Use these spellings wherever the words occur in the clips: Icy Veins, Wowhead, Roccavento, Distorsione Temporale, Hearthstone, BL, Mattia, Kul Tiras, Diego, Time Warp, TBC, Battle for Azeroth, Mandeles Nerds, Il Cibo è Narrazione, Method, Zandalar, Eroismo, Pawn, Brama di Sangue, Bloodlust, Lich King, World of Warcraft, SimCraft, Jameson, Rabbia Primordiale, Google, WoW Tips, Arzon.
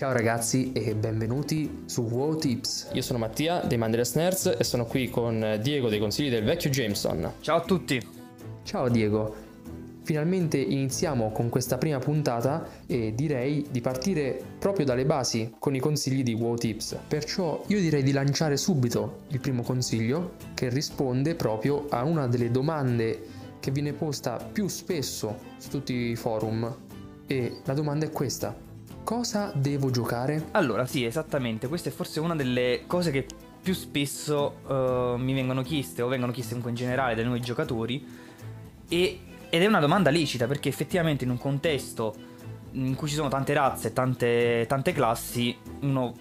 Ciao ragazzi e benvenuti su WoW Tips. Io sono Mattia dei Mandeles Nerds e sono qui con Diego dei Consigli del Vecchio Jameson. Ciao a tutti. Ciao Diego. Finalmente iniziamo con questa prima puntata e direi di partire proprio dalle basi con i consigli di WoW Tips. Perciò io direi di lanciare subito il primo consiglio che risponde proprio a una delle domande che viene posta più spesso su tutti i forum. E la domanda è questa: cosa devo giocare? Allora sì, esattamente, questa è forse una delle cose che più spesso mi vengono chieste, o vengono chieste comunque in generale da noi giocatori, ed è una domanda lecita, perché effettivamente in un contesto in cui ci sono tante razze e tante classi, uno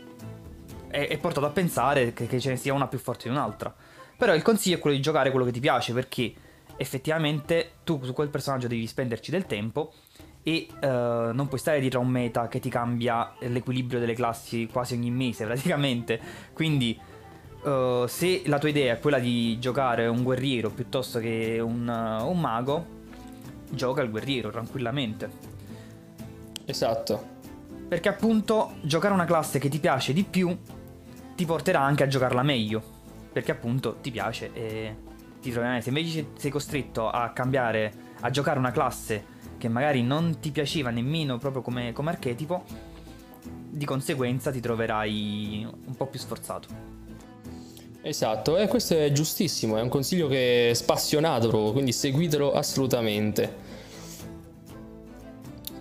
è portato a pensare che ce ne sia una più forte di un'altra. Però il consiglio è quello di giocare quello che ti piace, perché effettivamente tu su quel personaggio devi spenderci del tempo e non puoi stare dietro a un meta che ti cambia l'equilibrio delle classi quasi ogni mese praticamente. Quindi se la tua idea è quella di giocare un guerriero piuttosto che un mago, gioca il guerriero tranquillamente. Esatto, perché appunto giocare una classe che ti piace di più ti porterà anche a giocarla meglio, perché appunto ti piace e ti trovi bene. Se invece sei costretto a cambiare, a giocare una classe che magari non ti piaceva nemmeno proprio come archetipo, di conseguenza ti troverai un po' più sforzato. Esatto, e questo è giustissimo, è un consiglio che è spassionato proprio, quindi seguitelo assolutamente.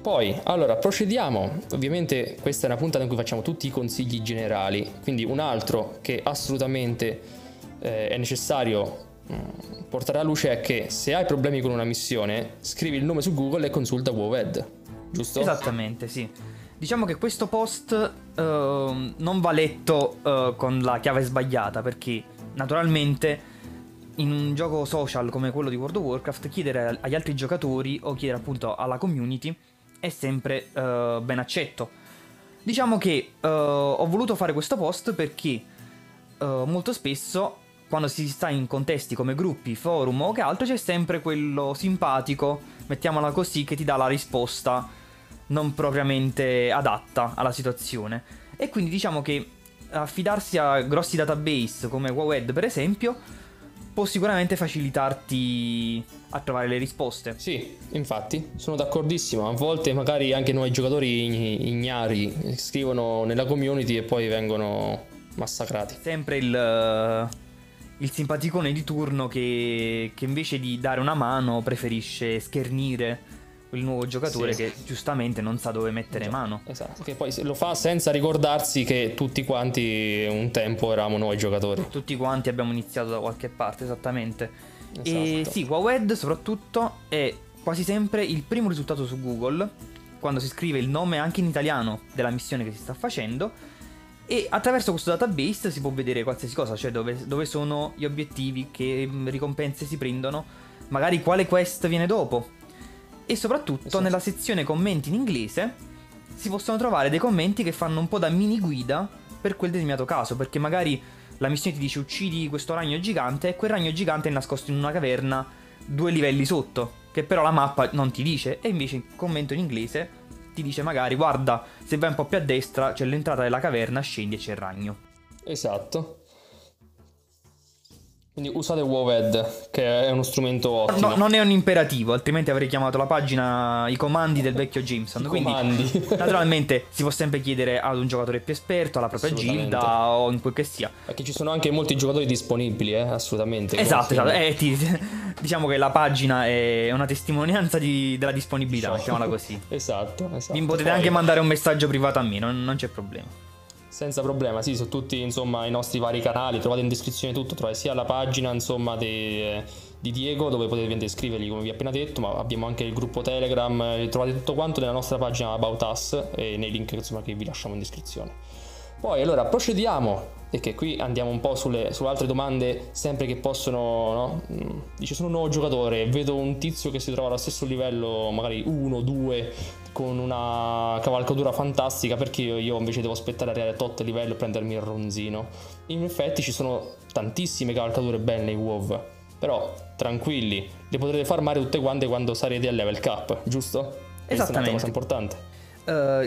Poi, allora, procediamo. Ovviamente questa è una puntata in cui facciamo tutti i consigli generali, quindi un altro che assolutamente è necessario portare a luce è che se hai problemi con una missione, scrivi il nome su Google e consulta Wowhead, giusto? Esattamente, sì. Diciamo che questo post non va letto con la chiave sbagliata, perché naturalmente in un gioco social come quello di World of Warcraft chiedere agli altri giocatori o chiedere appunto alla community è sempre ben accetto. Diciamo che ho voluto fare questo post perché molto spesso, quando si sta in contesti come gruppi, forum o che altro, c'è sempre quello simpatico, mettiamola così, che ti dà la risposta non propriamente adatta alla situazione. E quindi diciamo che affidarsi a grossi database come Wowhead per esempio può sicuramente facilitarti a trovare le risposte. Sì, infatti, sono d'accordissimo. A volte magari anche nuovi giocatori ignari scrivono nella community e poi vengono massacrati. Sempre il simpaticone di turno che invece di dare una mano preferisce schernire il nuovo giocatore, sì, che giustamente non sa dove mettere mano. Esatto, che poi lo fa senza ricordarsi che tutti quanti un tempo eravamo noi giocatori. Tutti quanti abbiamo iniziato da qualche parte, esattamente. Esatto. E sì, Wowhead soprattutto è quasi sempre il primo risultato su Google, quando si scrive il nome anche in italiano della missione che si sta facendo. E attraverso questo database si può vedere qualsiasi cosa, cioè dove sono gli obiettivi, che ricompense si prendono, magari quale quest viene dopo. E soprattutto nella sezione commenti in inglese si possono trovare dei commenti che fanno un po' da mini guida per quel determinato caso, perché magari la missione ti dice uccidi questo ragno gigante e quel ragno gigante è nascosto in una caverna 2 livelli sotto, che però la mappa non ti dice, e invece il commento in inglese ti dice magari guarda, se vai un po' più a destra c'è l'entrata della caverna, scendi e c'è il ragno. Esatto, quindi usate Wowhead, che è uno strumento ottimo. No, non è un imperativo, altrimenti avrei chiamato la pagina i comandi del vecchio Jameson. Quindi comandi. Naturalmente si può sempre chiedere ad un giocatore più esperto, alla propria gilda o in quel che sia, perché ci sono anche molti giocatori disponibili, assolutamente. Esatto. Diciamo che la pagina è una testimonianza della disponibilità, mettiamola così. Esatto. Mi potete anche mandare un messaggio privato a me, non c'è problema. Senza problema, sì, su tutti insomma i nostri vari canali, trovate in descrizione tutto, trovate sia la pagina insomma di Diego, dove potete iscrivervi come vi ho appena detto, ma abbiamo anche il gruppo Telegram, trovate tutto quanto nella nostra pagina About Us e nei link insomma che vi lasciamo in descrizione. Poi allora procediamo, perché qui andiamo un po' sulle altre domande, sempre che possono, no? Dice sono un nuovo giocatore, vedo un tizio che si trova allo stesso livello magari 1, 2 con una cavalcatura fantastica, perché io invece devo aspettare arrivare a tot livello e prendermi il ronzino. In effetti ci sono tantissime cavalcature belle nei WoW, però tranquilli, le potrete farmare tutte quante quando sarete al level cap, giusto? Esattamente. Questa è una cosa importante.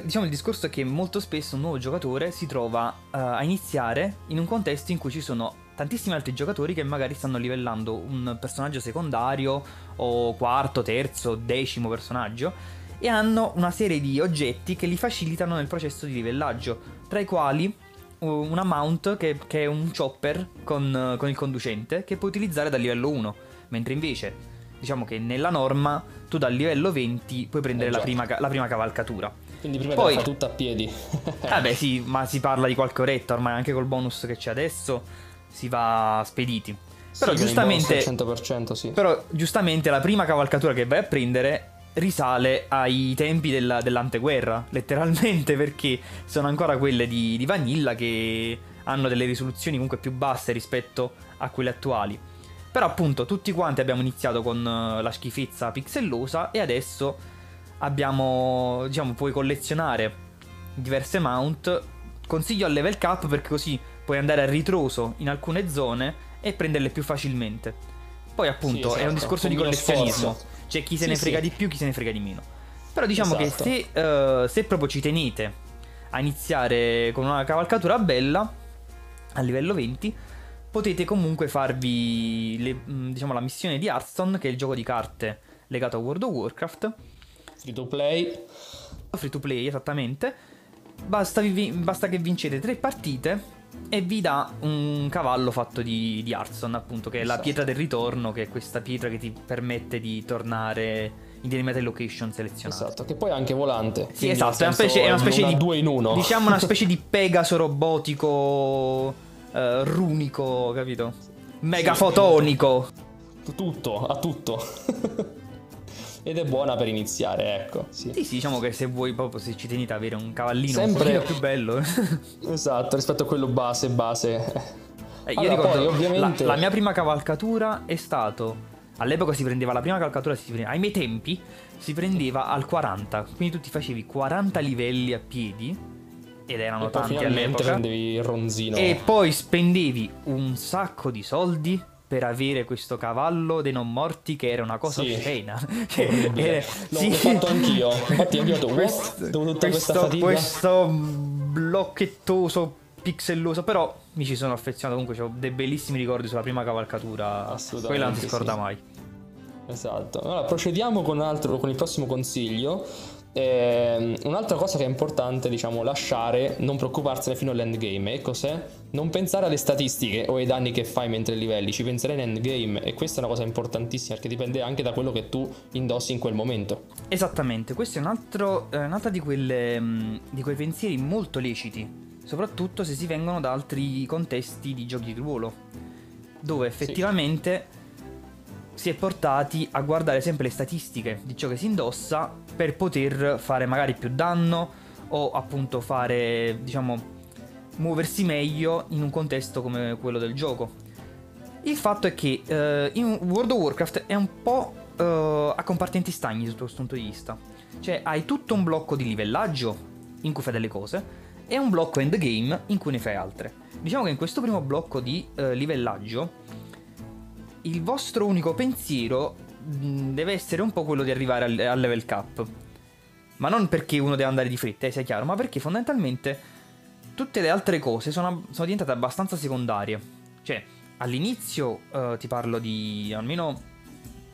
diciamo il discorso è che molto spesso un nuovo giocatore si trova a iniziare in un contesto in cui ci sono tantissimi altri giocatori che magari stanno livellando un personaggio secondario o quarto, terzo, decimo personaggio e hanno una serie di oggetti che li facilitano nel processo di livellaggio, tra i quali una mount che è un chopper con il conducente che puoi utilizzare dal livello 1, mentre invece diciamo che nella norma tu dal livello 20 puoi prendere la prima cavalcatura. Quindi prima poi la fa tutta a piedi. Vabbè sì, ma si parla di qualche oretta ormai, anche col bonus che c'è adesso si va spediti. Però sì, giustamente il 100%, sì. Però giustamente la prima cavalcatura che vai a prendere risale ai tempi dell'anteguerra, letteralmente, perché sono ancora quelle di Vanilla che hanno delle risoluzioni comunque più basse rispetto a quelle attuali. Però appunto tutti quanti abbiamo iniziato con la schifezza pixellosa e adesso abbiamo, diciamo, puoi collezionare diverse mount. Consiglio al level cap perché così puoi andare a ritroso in alcune zone e prenderle più facilmente. Poi appunto sì, esatto, è un discorso di collezionismo, c'è chi se ne frega di più, chi se ne frega di meno. Però diciamo che se proprio ci tenete a iniziare con una cavalcatura bella a livello 20, potete comunque farvi diciamo la missione di Hearthstone, che è il gioco di carte legato a World of Warcraft, free to play esattamente. Basta che vincete 3 partite e vi dà un cavallo fatto di Arzon, appunto, che è la pietra del ritorno, che è questa pietra che ti permette di tornare in determinate location selezionate. Esatto, che poi è anche volante. Sì, esatto, è una specie di 2 in 1. Diciamo una specie di Pegaso robotico runico, capito? Megafotonico. Tutto, ha tutto. Ed è buona per iniziare, ecco. Sì, diciamo che se vuoi, proprio se ci tenete ad avere un cavallino sempre più bello. Esatto, rispetto a quello base. Allora, io ricordo, poi, ovviamente la mia prima cavalcatura è stato, all'epoca si prendeva la prima cavalcatura, ai miei tempi si prendeva al 40, quindi tu ti facevi 40 livelli a piedi, ed erano tanti all'epoca. Prendevi il ronzino. E poi spendevi un sacco di soldi per avere questo cavallo dei non morti, che era una cosa oscena. L'ho fatto anch'io. Infatti ho detto, questo blocchettoso, pixelloso. Però mi ci sono affezionato, comunque ho dei bellissimi ricordi sulla prima cavalcatura. Assolutamente, quella non si scorda mai. Esatto. Allora procediamo con il prossimo consiglio. Un'altra cosa che è importante, diciamo, lasciare, non preoccuparsene fino all'endgame. E cos'è? Non pensare alle statistiche o ai danni che fai mentre livelli, ci penserai in endgame, e questa è una cosa importantissima perché dipende anche da quello che tu indossi in quel momento. Esattamente, questo è un'altra di quei pensieri molto leciti, soprattutto se si vengono da altri contesti di giochi di ruolo, dove effettivamente si è portati a guardare sempre le statistiche di ciò che si indossa per poter fare magari più danno o appunto fare, diciamo, muoversi meglio in un contesto come quello del gioco. Il fatto è che in World of Warcraft è un po' a compartimenti stagni sotto questo punto di vista. Cioè hai tutto un blocco di livellaggio in cui fai delle cose e un blocco endgame in cui ne fai altre. Diciamo che in questo primo blocco di livellaggio il vostro unico pensiero deve essere un po' quello di arrivare al level cap. Ma non perché uno deve andare di fretta, sia chiaro, ma perché fondamentalmente tutte le altre cose sono diventate abbastanza secondarie. Cioè, all'inizio ti parlo di almeno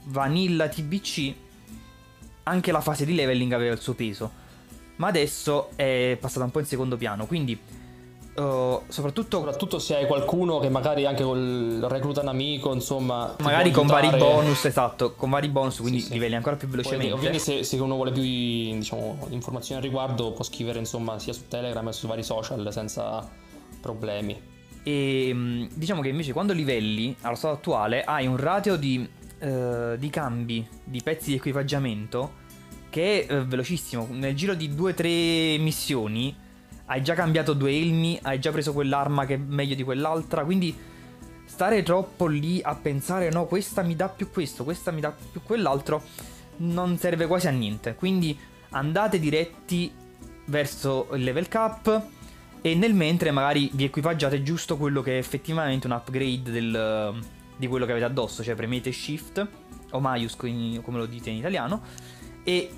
Vanilla TBC, anche la fase di leveling aveva il suo peso, ma adesso è passata un po' in secondo piano. Quindi soprattutto se hai qualcuno che magari anche recluta un amico, insomma, magari con vari bonus, quindi livelli ancora più velocemente. Ovviamente se uno vuole più, diciamo, informazioni al riguardo può scrivere, insomma, sia su Telegram che su vari social senza problemi. E diciamo che invece quando livelli allo stato attuale hai un ratio di cambi di pezzi di equipaggiamento che è velocissimo. Nel giro di 2-3 missioni hai già cambiato 2 elmi, hai già preso quell'arma che è meglio di quell'altra, quindi stare troppo lì a pensare no, questa mi dà più questo, questa mi dà più quell'altro, non serve quasi a niente. Quindi andate diretti verso il level cap e nel mentre magari vi equipaggiate giusto quello che è effettivamente un upgrade di quello che avete addosso, cioè premete shift o maius come lo dite in italiano e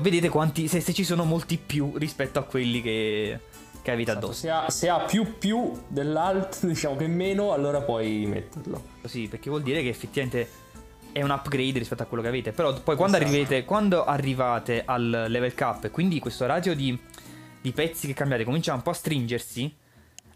vedete quanti, se ci sono molti più rispetto a quelli che avete addosso. Se ha più dell'alt, diciamo che meno, allora puoi metterlo. Sì, perché vuol dire che effettivamente è un upgrade rispetto a quello che avete. Però poi quando arrivate al level cap e quindi questo ratio di pezzi che cambiate comincia un po' a stringersi,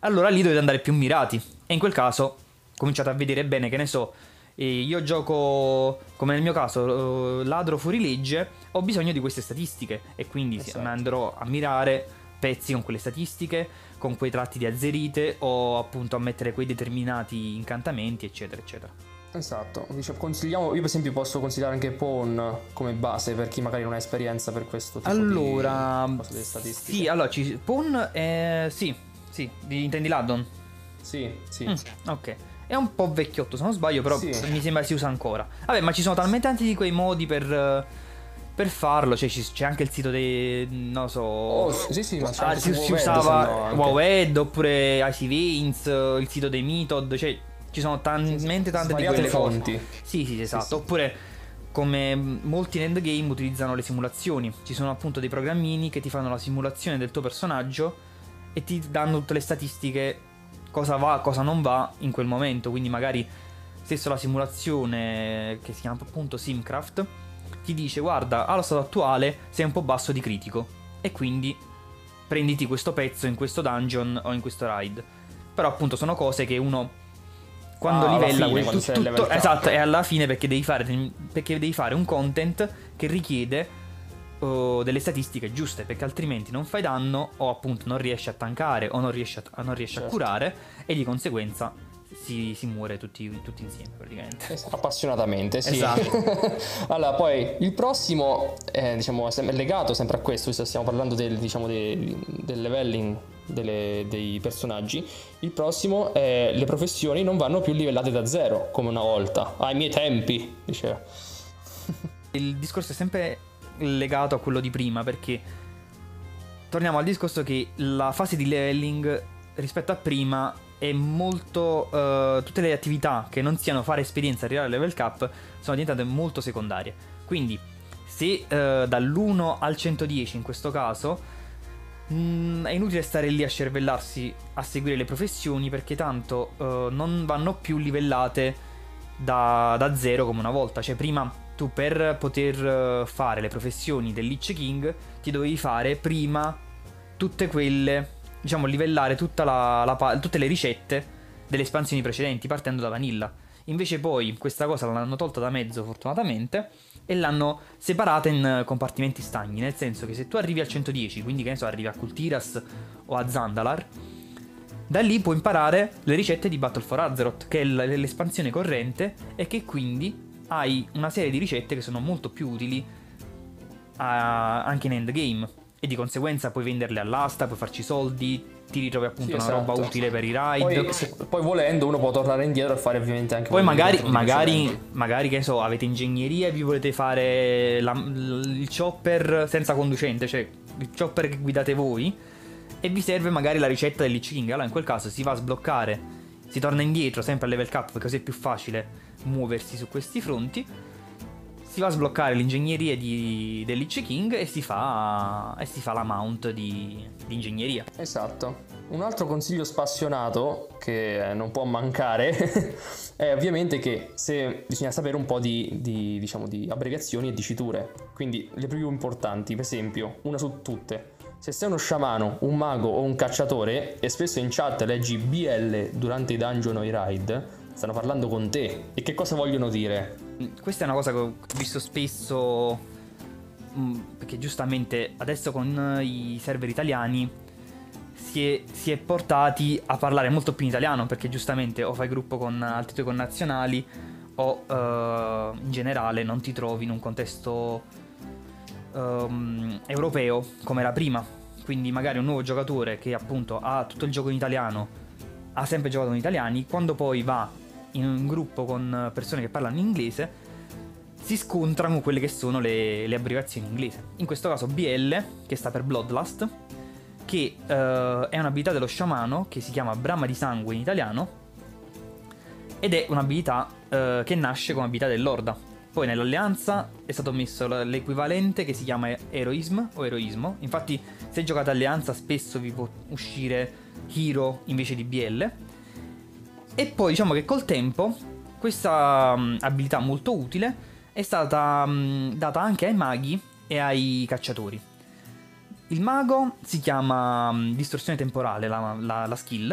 allora lì dovete andare più mirati. E in quel caso cominciate a vedere bene, che ne so, io gioco, come nel mio caso, ladro fuorilegge, ho bisogno di queste statistiche e quindi andrò a mirare pezzi con quelle statistiche, con quei tratti di azzerite, o appunto a mettere quei determinati incantamenti, eccetera eccetera. Esatto, consigliamo, io per esempio posso consigliare anche Pawn come base per chi magari non ha esperienza per questo tipo di statistiche. Sì, allora Pawn è... sì, intendi l'addon? Sì. Ok. È un po' vecchiotto se non sbaglio, però mi sembra si usa ancora. Vabbè, ma ci sono talmente tanti di quei modi per farlo. Cioè c'è anche il sito dei... non lo so... si usava Wowhead, oppure Icy Veins, il sito dei Method. Cioè ci sono talmente tante di quelle fonti. Sì, esatto. Oppure come molti in endgame utilizzano le simulazioni. Ci sono appunto dei programmini che ti fanno la simulazione del tuo personaggio e ti danno tutte le statistiche, cosa va, cosa non va in quel momento. Quindi magari stesso la simulazione, che si chiama appunto SimCraft, ti dice: guarda, allo stato attuale sei un po' basso di critico e quindi prenditi questo pezzo in questo dungeon o in questo raid. Però appunto sono cose che uno quando livella tutto, esatto, è alla fine, perché devi fare un content che richiede delle statistiche giuste, perché altrimenti non fai danno, o appunto non riesci a tankare, o non riesci a curare, e di conseguenza si muore tutti insieme praticamente. Appassionatamente, sì. Esatto. Allora, poi il prossimo è, diciamo, è legato sempre a questo, stiamo parlando del leveling dei personaggi. Il prossimo è: le professioni non vanno più livellate da zero come una volta, ai miei tempi, diceva. Il discorso è sempre legato a quello di prima, perché torniamo al discorso che la fase di leveling rispetto a prima è molto... tutte le attività che non siano fare esperienza, arrivare al level cap, sono diventate molto secondarie. Quindi se dall'1 al 110 in questo caso è inutile stare lì a scervellarsi a seguire le professioni, perché tanto non vanno più livellate da zero come una volta. Cioè prima tu, per poter fare le professioni del Lich King, ti dovevi fare prima tutte quelle, diciamo, livellare tutte le ricette delle espansioni precedenti partendo da vanilla. Invece poi questa cosa l'hanno tolta da mezzo, fortunatamente, e l'hanno separata in compartimenti stagni, nel senso che se tu arrivi al 110, quindi che ne so, arrivi a Kul Tiras o a Zandalar, da lì puoi imparare le ricette di Battle for Azeroth, che è l'espansione corrente, e che quindi hai una serie di ricette che sono molto più utili anche in endgame, e di conseguenza puoi venderle all'asta, puoi farci soldi, ti ritrovi appunto una roba utile per i raid. Poi volendo uno può tornare indietro e fare ovviamente anche... Poi magari che so, avete ingegneria e vi volete fare il chopper senza conducente, cioè il chopper che guidate voi, e vi serve magari la ricetta del Lich King. Allora in quel caso si va a sbloccare, si torna indietro sempre al level cap, perché così è più facile muoversi su questi fronti. Si va a sbloccare l'ingegneria del Lich King e si fa la mount di ingegneria. Esatto. Un altro consiglio spassionato che non può mancare è ovviamente che bisogna sapere un po' di abbreviazioni e diciture, quindi le più importanti. Per esempio, una su tutte: se sei uno sciamano, un mago o un cacciatore e spesso in chat leggi BL durante i dungeon o i raid, stanno parlando con te. E che cosa vogliono dire? Questa è una cosa che ho visto spesso, perché giustamente adesso con i server italiani si è portati a parlare molto più in italiano, perché giustamente o fai gruppo con altri tuoi connazionali o in generale non ti trovi in un contesto europeo come era prima. Quindi magari un nuovo giocatore che appunto ha tutto il gioco in italiano, ha sempre giocato con italiani, quando poi va in un gruppo con persone che parlano inglese si scontra con quelle che sono le abbreviazioni inglese. In questo caso BL, che sta per Bloodlust, che è un'abilità dello sciamano che si chiama Brama di Sangue in italiano, ed è un'abilità che nasce come abilità dell'orda. Poi nell'alleanza è stato messo l'equivalente che si chiama Eroismo o Eroismo. Infatti se giocate alleanza spesso vi può uscire Hero invece di BL. E poi diciamo che col tempo questa abilità molto utile è stata data anche ai maghi e ai cacciatori. Il mago si chiama Distorsione Temporale, la skill,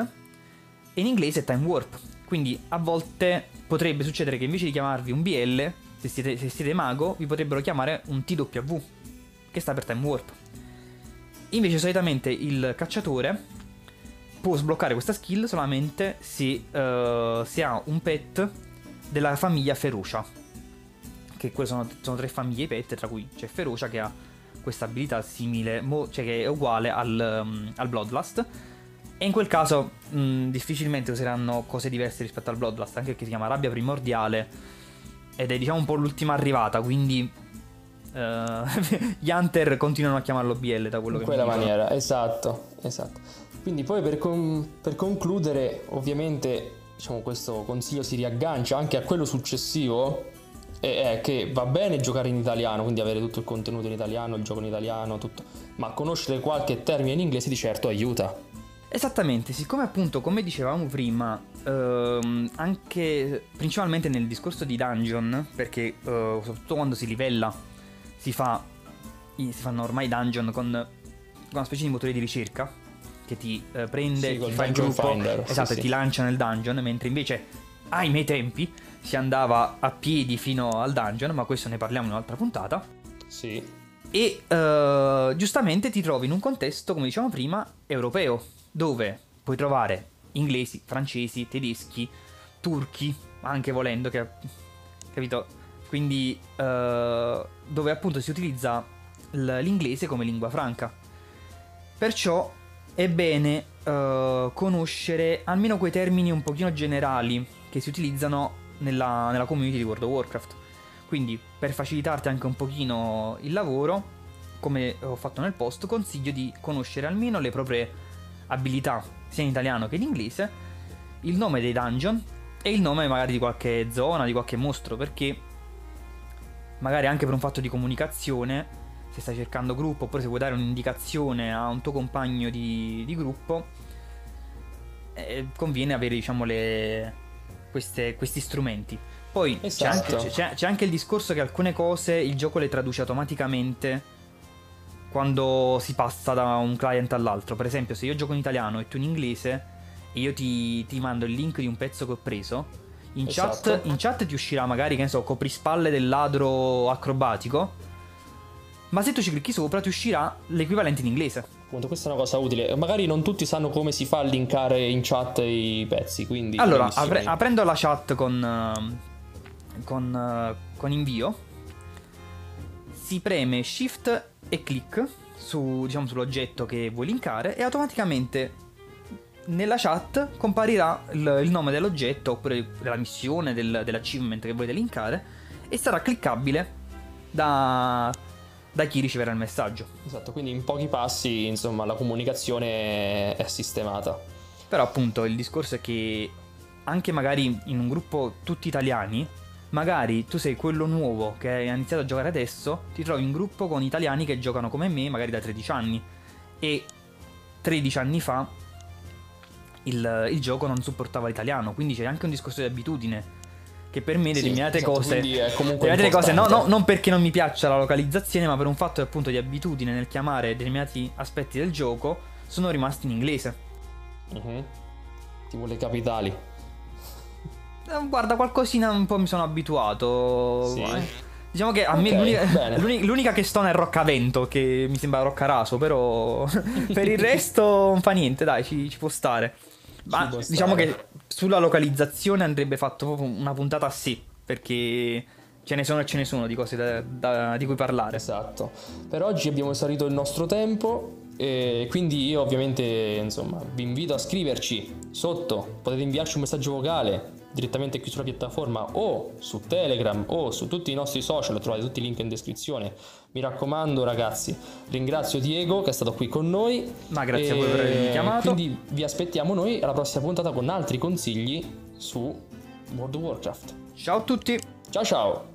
e in inglese è Time Warp. Quindi a volte potrebbe succedere che invece di chiamarvi un BL, se siete mago, vi potrebbero chiamare un TW, che sta per Time Warp. Invece solitamente il cacciatore può sbloccare questa skill solamente se ha un pet della famiglia Ferocia, che sono tre famiglie pet, tra cui c'è Ferocia che ha questa abilità simile, cioè che è uguale al Bloodlust. E in quel caso difficilmente useranno cose diverse rispetto al Bloodlust, anche perché si chiama Rabbia Primordiale ed è diciamo un po' l'ultima arrivata, quindi gli Hunter continuano a chiamarlo BL da quello che mi dicono. In quella maniera, esatto. Quindi poi per concludere, ovviamente diciamo questo consiglio si riaggancia anche a quello successivo, è che va bene giocare in italiano, quindi avere tutto il contenuto in italiano, il gioco in italiano, tutto, ma conoscere qualche termine in inglese di certo aiuta. Esattamente, siccome appunto come dicevamo prima, anche principalmente nel discorso di dungeon, perché soprattutto quando si livella si fanno ormai dungeon con una specie di motore di ricerca che ti prende, ti fa il gruppo, esatto, ti lancia nel dungeon, mentre invece ai miei tempi si andava a piedi fino al dungeon, ma questo ne parliamo in un'altra puntata. Sì. E giustamente ti trovi in un contesto, come dicevamo prima, europeo, dove puoi trovare inglesi, francesi, tedeschi, turchi, anche volendo, che, capito? Quindi dove appunto si utilizza l'inglese come lingua franca. Perciò è bene conoscere almeno quei termini un pochino generali che si utilizzano nella community di World of Warcraft. Quindi per facilitarti anche un pochino il lavoro, come ho fatto nel post, consiglio di conoscere almeno le proprie abilità sia in italiano che in inglese, il nome dei dungeon e il nome magari di qualche zona, di qualche mostro, perché magari anche per un fatto di comunicazione, se stai cercando gruppo oppure se vuoi dare un'indicazione a un tuo compagno di gruppo, conviene avere diciamo questi strumenti. Poi esatto. c'è anche il discorso che alcune cose il gioco le traduce automaticamente quando si passa da un client all'altro. Per esempio, se io gioco in italiano e tu in inglese e io ti mando il link di un pezzo che ho preso in, esatto, in chat ti uscirà magari, che ne so, coprispalle del ladro acrobatico, ma se tu ci clicchi sopra ti uscirà l'equivalente in inglese. Appunto, questa è una cosa utile. Magari non tutti sanno come si fa a linkare in chat i pezzi, quindi allora aprendo la chat con invio si preme Shift e clic sull'oggetto che vuoi linkare e automaticamente nella chat comparirà il nome dell'oggetto oppure della missione, dell'achievement che volete linkare, e sarà cliccabile da chi riceverà il messaggio. Esatto, quindi in pochi passi insomma la comunicazione è sistemata. Però appunto il discorso è che anche magari in un gruppo tutti italiani, magari tu sei quello nuovo che hai iniziato a giocare adesso, ti trovi in gruppo con italiani che giocano come me magari da 13 anni e 13 anni fa il gioco non supportava l'italiano, quindi c'è anche un discorso di abitudine, che per me determinate cose no, non perché non mi piaccia la localizzazione, ma per un fatto appunto di abitudine nel chiamare determinati aspetti del gioco, sono rimasti in inglese. Tipo le capitali. Guarda, qualcosina un po' mi sono abituato. Sì. Diciamo che a me l'unica che stona è Roccavento, che mi sembra Roccaraso, però per il resto non fa niente, dai, ci può stare. Ma diciamo che sulla localizzazione andrebbe fatto una puntata a sé, perché ce ne sono di cose di cui parlare. Esatto. Per oggi abbiamo esaurito il nostro tempo. Quindi io ovviamente insomma vi invito a scriverci sotto, potete inviarci un messaggio vocale direttamente qui sulla piattaforma o su Telegram o su tutti i nostri social, trovate tutti i link in descrizione. Mi raccomando ragazzi, ringrazio Diego che è stato qui con noi. Ma grazie a voi per avermi chiamato. Quindi vi aspettiamo noi alla prossima puntata con altri consigli su World of Warcraft. Ciao a tutti. Ciao ciao.